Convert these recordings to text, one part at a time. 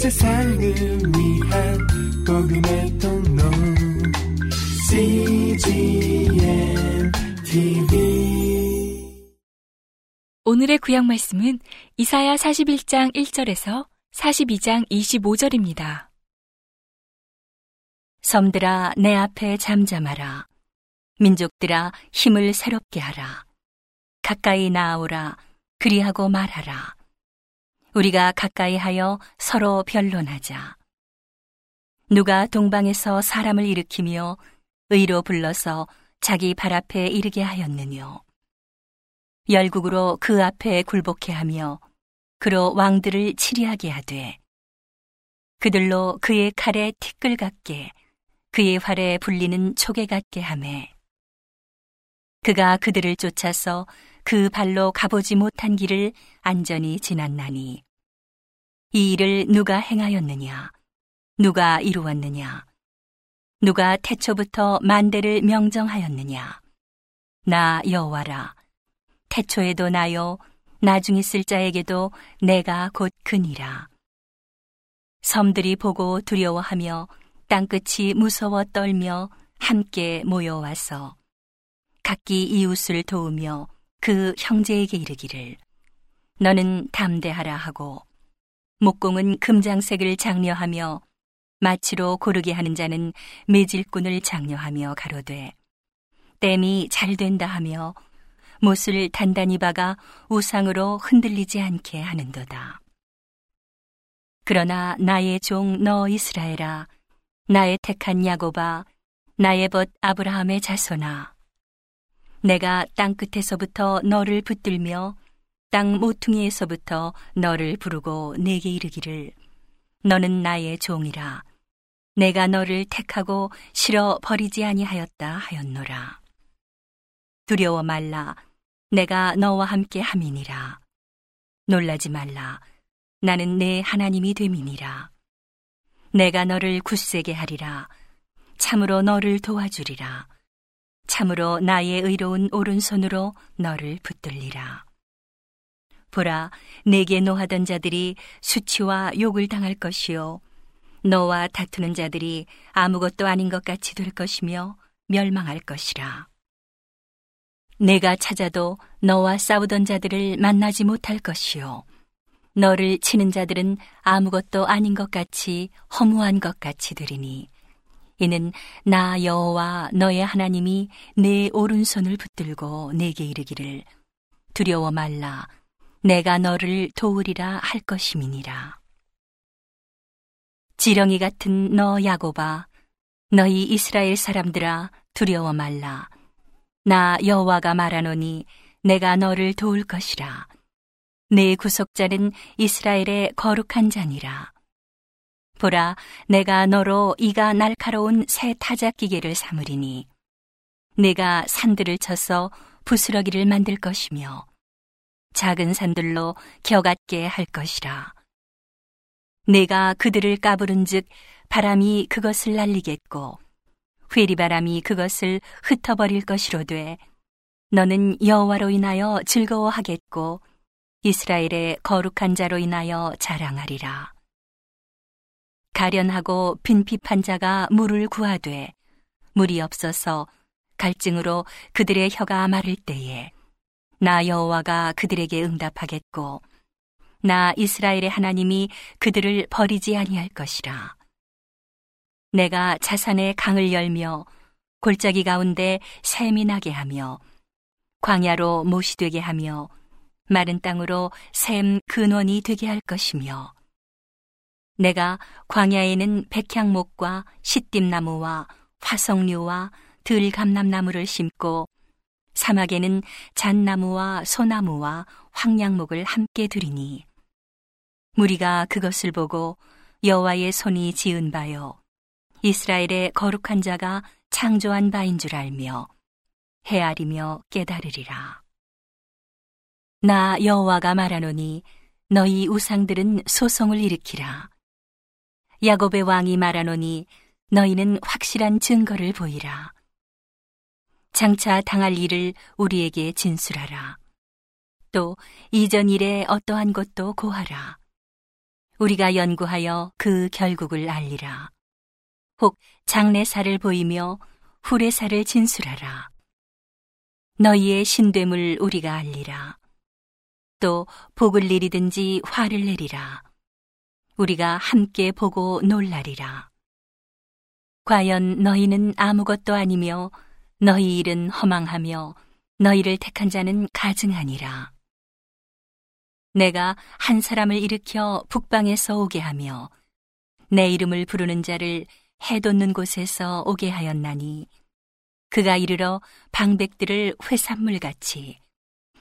세상을 위한 복음의 통로 cgmtv. 오늘의 구약 말씀은 이사야 41장 1절에서 42장 25절입니다. 섬들아 내 앞에 잠잠하라. 민족들아 힘을 새롭게 하라. 가까이 나아오라. 그리하고 말하라. 우리가 가까이 하여 서로 변론하자. 누가 동방에서 사람을 일으키며 의로 불러서 자기 발 앞에 이르게 하였느뇨. 열국으로 그 앞에 굴복해 하며 그로 왕들을 치리하게 하되 그들로 그의 칼에 티끌 같게 그의 활에 불리는 초계 같게 하매 그가 그들을 쫓아서 그 발로 가보지 못한 길을 안전히 지났나니 이 일을 누가 행하였느냐? 누가 이루었느냐? 누가 태초부터 만대를 명정하였느냐? 나 여호와라. 태초에도 나요 나중에 쓸 자에게도 내가 곧 그니라. 섬들이 보고 두려워하며 땅끝이 무서워 떨며 함께 모여와서 각기 이웃을 도우며 그 형제에게 이르기를 너는 담대하라 하고 목공은 금장색을 장려하며 마치로 고르게 하는 자는 매질꾼을 장려하며 가로되 땜이 잘 된다 하며 못을 단단히 박아 우상으로 흔들리지 않게 하는도다. 그러나 나의 종 너 이스라엘아, 나의 택한 야곱아, 나의 벗 아브라함의 자손아, 내가 땅끝에서부터 너를 붙들며 땅 모퉁이에서부터 너를 부르고 내게 이르기를 너는 나의 종이라. 내가 너를 택하고 실어 버리지 아니하였다 하였노라. 두려워 말라. 내가 너와 함께 함이니라. 놀라지 말라. 나는 내 하나님이 됨이니라. 내가 너를 굳세게 하리라. 참으로 너를 도와주리라. 참으로 나의 의로운 오른손으로 너를 붙들리라. 보라, 내게 노하던 자들이 수치와 욕을 당할 것이요 너와 다투는 자들이 아무것도 아닌 것 같이 될 것이며 멸망할 것이라. 내가 찾아도 너와 싸우던 자들을 만나지 못할 것이요 너를 치는 자들은 아무것도 아닌 것 같이 허무한 것 같이 되리니 이는 나 여호와 너의 하나님이 내 오른손을 붙들고 내게 이르기를 두려워 말라. 내가 너를 도우리라 할 것임이니라. 지렁이 같은 너 야곱아, 너희 이스라엘 사람들아 두려워 말라. 나 여호와가 말하노니 내가 너를 도울 것이라. 내 구속자는 이스라엘의 거룩한 자니라. 보라, 내가 너로 이가 날카로운 새 타작 기계를 삼으리니 내가 산들을 쳐서 부스러기를 만들 것이며 작은 산들로 겨 같게 할 것이라. 내가 그들을 까부른즉 바람이 그것을 날리겠고 회리바람이 그것을 흩어버릴 것이로되 너는 여호와로 인하여 즐거워하겠고 이스라엘의 거룩한 자로 인하여 자랑하리라. 가련하고 빈핍한 자가 물을 구하되 물이 없어서 갈증으로 그들의 혀가 마를 때에 나 여호와가 그들에게 응답하겠고 나 이스라엘의 하나님이 그들을 버리지 아니할 것이라. 내가 자산의 강을 열며 골짜기 가운데 샘이 나게 하며 광야로 못이 되게 하며 마른 땅으로 샘 근원이 되게 할 것이며 내가 광야에는 백향목과 시띠나무와 화석류와 들감람나무를 심고 사막에는 잣나무와 소나무와 황량목을 함께 두리니 무리가 그것을 보고 여호와의 손이 지은 바요 이스라엘의 거룩한 자가 창조한 바인 줄 알며 헤아리며 깨달으리라. 나 여호와가 말하노니 너희 우상들은 소송을 일으키라. 야곱의 왕이 말하노니 너희는 확실한 증거를 보이라. 장차 당할 일을 우리에게 진술하라. 또 이전 일에 어떠한 것도 고하라. 우리가 연구하여 그 결국을 알리라. 혹 장래사를 보이며 후래사를 진술하라. 너희의 신됨을 우리가 알리라. 또 복을 내리든지 화를 내리라. 우리가 함께 보고 놀라리라. 과연 너희는 아무것도 아니며 너희 일은 허망하며 너희를 택한 자는 가증하니라. 내가 한 사람을 일으켜 북방에서 오게 하며 내 이름을 부르는 자를 해돋는 곳에서 오게 하였나니 그가 이르러 방백들을 회산물같이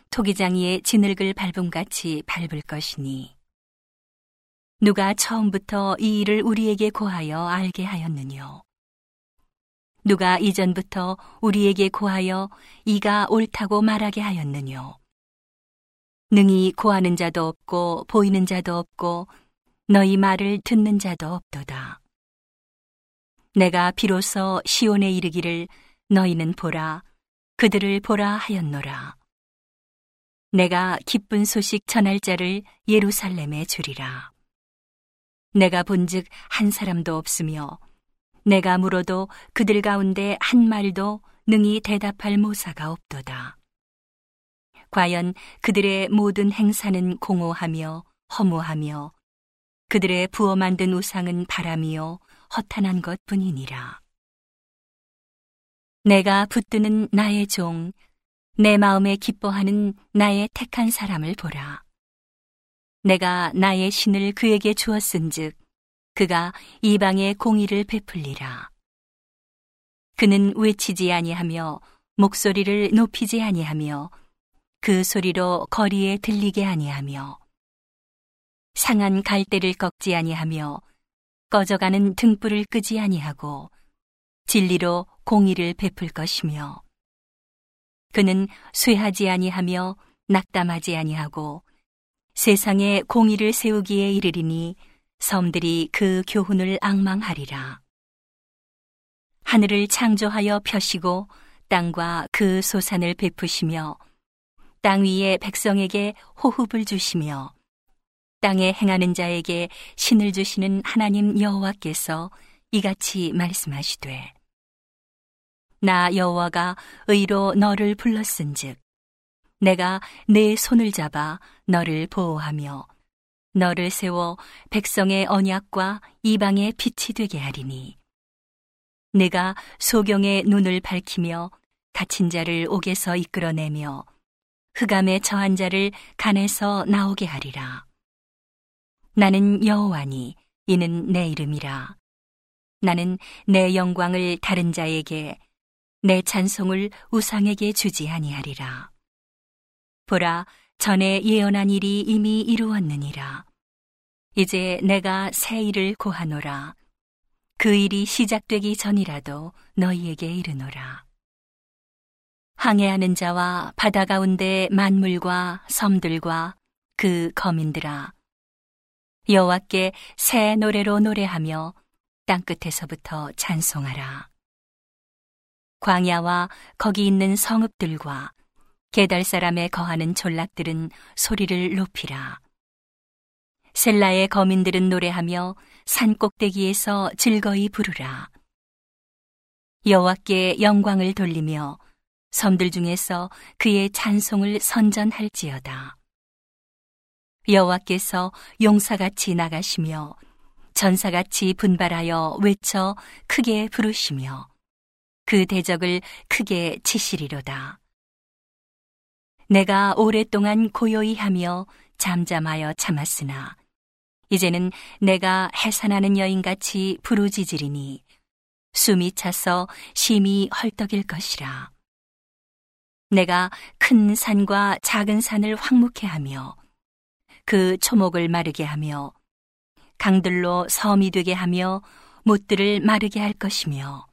토기장이의 진흙을 밟음같이 밟을 것이니 누가 처음부터 이 일을 우리에게 고하여 알게 하였느뇨? 누가 이전부터 우리에게 고하여 이가 옳다고 말하게 하였느뇨? 능히 고하는 자도 없고 보이는 자도 없고 너희 말을 듣는 자도 없도다. 내가 비로소 시온에 이르기를 너희는 보라, 그들을 보라 하였노라. 내가 기쁜 소식 전할 자를 예루살렘에 주리라. 내가 본즉 한 사람도 없으며 내가 물어도 그들 가운데 한 말도 능히 대답할 모사가 없도다. 과연 그들의 모든 행사는 공허하며 허무하며 그들의 부어 만든 우상은 바람이요 허탄한 것뿐이니라. 내가 붙드는 나의 종, 내 마음에 기뻐하는 나의 택한 사람을 보라. 내가 나의 신을 그에게 주었은즉 그가 이방의 공의를 베풀리라. 그는 외치지 아니하며 목소리를 높이지 아니하며 그 소리로 거리에 들리게 아니하며 상한 갈대를 꺾지 아니하며 꺼져가는 등불을 끄지 아니하고 진리로 공의를 베풀 것이며 그는 쇠하지 아니하며 낙담하지 아니하고 세상에 공의를 세우기에 이르리니 섬들이 그 교훈을 앙망하리라. 하늘을 창조하여 펴시고 땅과 그 소산을 베푸시며 땅 위에 백성에게 호흡을 주시며 땅에 행하는 자에게 신을 주시는 하나님 여호와께서 이같이 말씀하시되 나 여호와가 의로 너를 불렀은즉 내가 내 손을 잡아 너를 보호하며 너를 세워 백성의 언약과 이방의 빛이 되게 하리니 내가 소경의 눈을 밝히며 갇힌 자를 옥에서 이끌어내며 흑암에 처한 자를 간에서 나오게 하리라. 나는 여호와니 이는 내 이름이라. 나는 내 영광을 다른 자에게 내 찬송을 우상에게 주지 아니하리라. 보라, 전에 예언한 일이 이미 이루었느니라. 이제 내가 새 일을 고하노라. 그 일이 시작되기 전이라도 너희에게 이르노라. 항해하는 자와 바다 가운데 만물과 섬들과 그 거민들아, 여호와께 새 노래로 노래하며 땅끝에서부터 찬송하라. 광야와 거기 있는 성읍들과 게달 사람에 거하는 졸락들은 소리를 높이라. 셀라의 거민들은 노래하며 산 꼭대기에서 즐거이 부르라. 여호와께 영광을 돌리며 섬들 중에서 그의 찬송을 선전할지어다. 여호와께서 용사같이 나가시며 전사같이 분발하여 외쳐 크게 부르시며 그 대적을 크게 치시리로다. 내가 오랫동안 고요히 하며 잠잠하여 참았으나 이제는 내가 해산하는 여인같이 부르짖으리니 숨이 차서 심히 헐떡일 것이라. 내가 큰 산과 작은 산을 황무케 하며 그 초목을 마르게 하며 강들로 섬이 되게 하며 못들을 마르게 할 것이며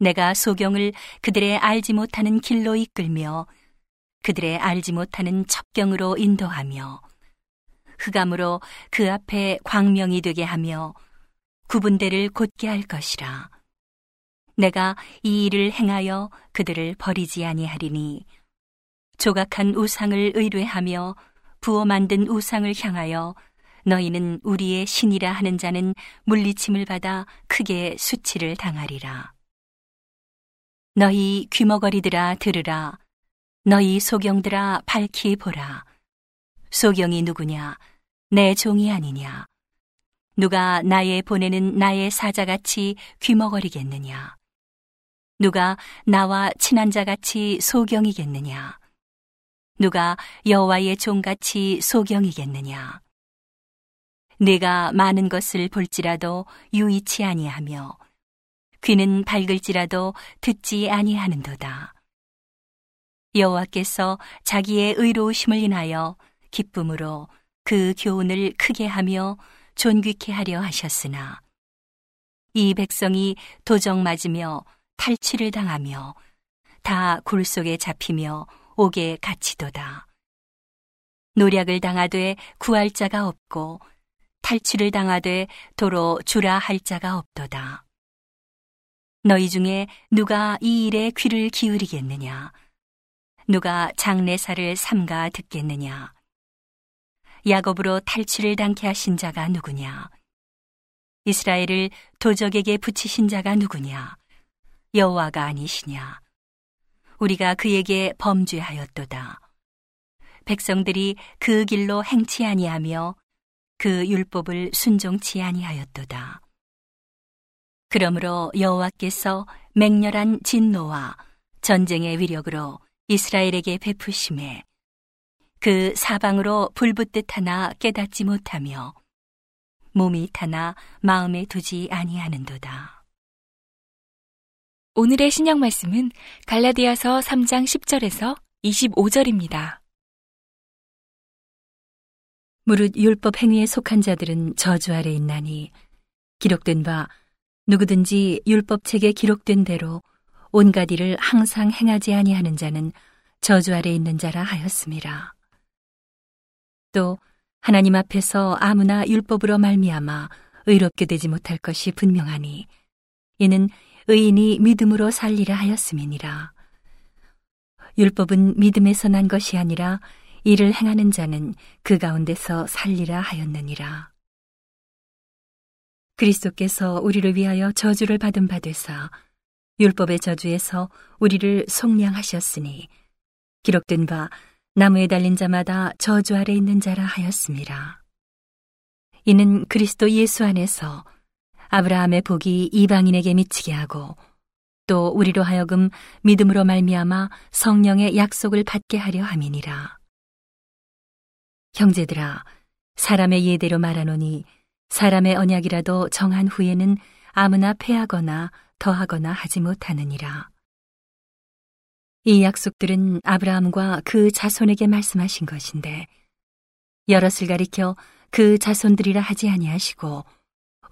내가 소경을 그들의 알지 못하는 길로 이끌며 그들의 알지 못하는 첩경으로 인도하며 흑암으로 그 앞에 광명이 되게 하며 구분대를 곧게 할 것이라. 내가 이 일을 행하여 그들을 버리지 아니하리니 조각한 우상을 의뢰하며 부어 만든 우상을 향하여 너희는 우리의 신이라 하는 자는 물리침을 받아 크게 수치를 당하리라. 너희 귀머거리들아 들으라. 너희 소경들아 밝히 보라. 소경이 누구냐? 내 종이 아니냐? 누가 나의 보내는 나의 사자같이 귀머거리겠느냐? 누가 나와 친한 자같이 소경이겠느냐? 누가 여호와의 종같이 소경이겠느냐? 내가 많은 것을 볼지라도 유의치 아니하며 귀는 밝을지라도 듣지 아니하는도다. 여호와께서 자기의 의로우심을 인하여 기쁨으로 그 교훈을 크게 하며 존귀케 하려 하셨으나 이 백성이 도적 맞으며 탈취를 당하며 다 굴 속에 잡히며 옥에 갇히도다. 노략을 당하되 구할 자가 없고 탈취를 당하되 도로 주라 할 자가 없도다. 너희 중에 누가 이 일에 귀를 기울이겠느냐? 누가 장례사를 삼가 듣겠느냐? 야곱으로 탈취를 당케 하신 자가 누구냐? 이스라엘을 도적에게 붙이신 자가 누구냐? 여호와가 아니시냐? 우리가 그에게 범죄하였도다. 백성들이 그 길로 행치 아니하며 그 율법을 순종치 아니하였도다. 그러므로 여호와께서 맹렬한 진노와 전쟁의 위력으로 이스라엘에게 베푸심에 그 사방으로 불붙듯 하나 깨닫지 못하며 몸이 타나 마음에 두지 아니하는도다. 오늘의 신약 말씀은 갈라디아서 3장 10절에서 25절입니다. 무릇 율법 행위에 속한 자들은 저주 아래 있나니 기록된 바 누구든지 율법책에 기록된 대로 온갖 일을 항상 행하지 아니하는 자는 저주 아래 있는 자라 하였음이라. 또 하나님 앞에서 아무나 율법으로 말미암아 의롭게 되지 못할 것이 분명하니 이는 의인이 믿음으로 살리라 하였음이니라. 율법은 믿음에서 난 것이 아니라 이를 행하는 자는 그 가운데서 살리라 하였느니라. 그리스도께서 우리를 위하여 저주를 받은 바 되사 율법의 저주에서 우리를 속량하셨으니 기록된 바 나무에 달린 자마다 저주 아래 있는 자라 하였습니다. 이는 그리스도 예수 안에서 아브라함의 복이 이방인에게 미치게 하고 또 우리로 하여금 믿음으로 말미암아 성령의 약속을 받게 하려 함이니라. 형제들아, 사람의 예대로 말하노니 사람의 언약이라도 정한 후에는 아무나 패하거나 더하거나 하지 못하느니라. 이 약속들은 아브라함과 그 자손에게 말씀하신 것인데 여럿을 가리켜 그 자손들이라 하지 아니하시고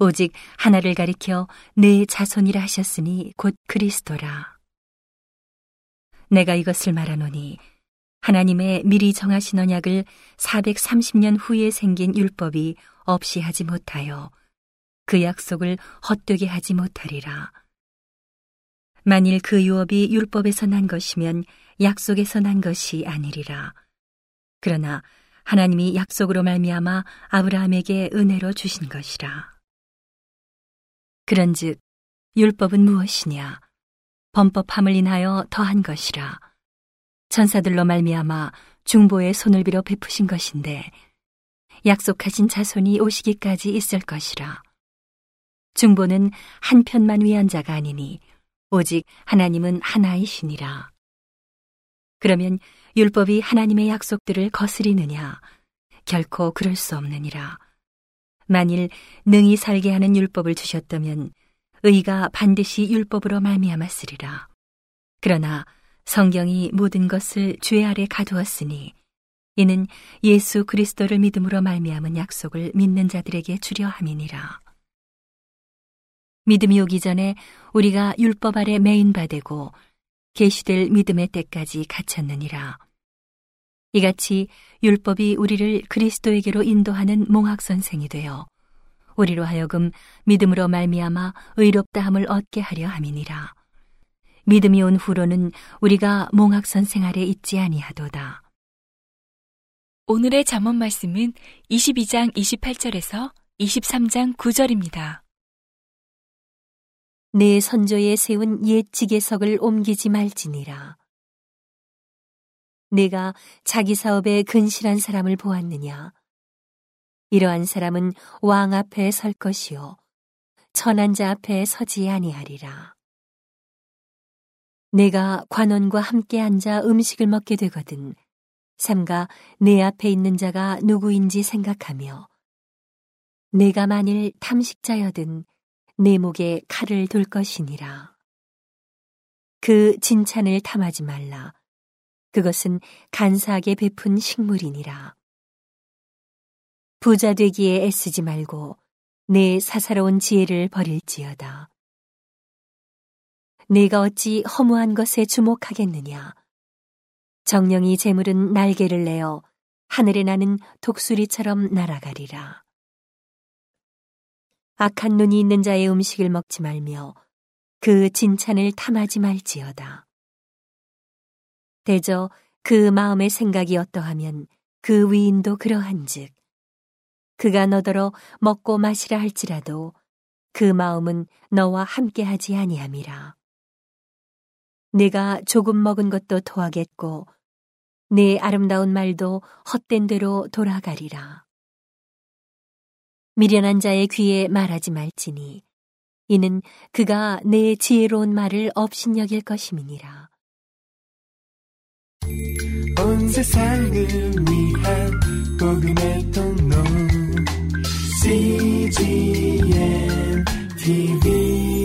오직 하나를 가리켜 내 자손이라 하셨으니 곧 그리스도라. 내가 이것을 말하노니 하나님의 미리 정하신 언약을 430년 후에 생긴 율법이 없이 하지 못하여 그 약속을 헛되게 하지 못하리라. 만일 그 유업이 율법에서 난 것이면 약속에서 난 것이 아니리라. 그러나 하나님이 약속으로 말미암아 아브라함에게 은혜로 주신 것이라. 그런즉 율법은 무엇이냐? 범법함을 인하여 더한 것이라. 천사들로 말미암아 중보의 손을 빌어 베푸신 것인데 약속하신 자손이 오시기까지 있을 것이라. 중보는 한 편만 위한 자가 아니니 오직 하나님은 하나이시니라. 그러면 율법이 하나님의 약속들을 거스리느냐? 결코 그럴 수 없느니라. 만일 능히 살게 하는 율법을 주셨다면 의가 반드시 율법으로 말미암았으리라. 그러나 성경이 모든 것을 주의 아래 가두었으니 이는 예수 그리스도를 믿음으로 말미암은 약속을 믿는 자들에게 주려 함이니라. 믿음이 오기 전에 우리가 율법 아래 매인 바 되고 계시될 믿음의 때까지 갇혔느니라. 이같이 율법이 우리를 그리스도에게로 인도하는 몽학선생이 되어 우리로 하여금 믿음으로 말미암아 의롭다함을 얻게 하려 함이니라. 믿음이 온 후로는 우리가 몽학선생 아래 있지 아니하도다. 오늘의 잠언 말씀은 22장 28절에서 23장 9절입니다. 내 선조에 세운 옛 지계석을 옮기지 말지니라. 내가 자기 사업에 근실한 사람을 보았느냐? 이러한 사람은 왕 앞에 설 것이요 천한 자 앞에 서지 아니하리라. 내가 관원과 함께 앉아 음식을 먹게 되거든 삼가 내 앞에 있는 자가 누구인지 생각하며, 내가 만일 탐식자여든 내 목에 칼을 둘 것이니라. 그 진찬을 탐하지 말라. 그것은 간사하게 베푼 식물이니라. 부자 되기에 애쓰지 말고 내 사사로운 지혜를 버릴지어다. 내가 어찌 허무한 것에 주목하겠느냐? 정령이 재물은 날개를 내어 하늘에 나는 독수리처럼 날아가리라. 악한 눈이 있는 자의 음식을 먹지 말며 그 진찬을 탐하지 말지어다. 대저 그 마음의 생각이 어떠하면 그 위인도 그러한즉 그가 너더러 먹고 마시라 할지라도 그 마음은 너와 함께하지 아니함이라. 내가 조금 먹은 것도 토하겠고 내 아름다운 말도 헛된 대로 돌아가리라. 미련한 자의 귀에 말하지 말지니 이는 그가 내 지혜로운 말을 업신여길 것임이니라. 온 세상을 위한 복음의 통로 CGMTV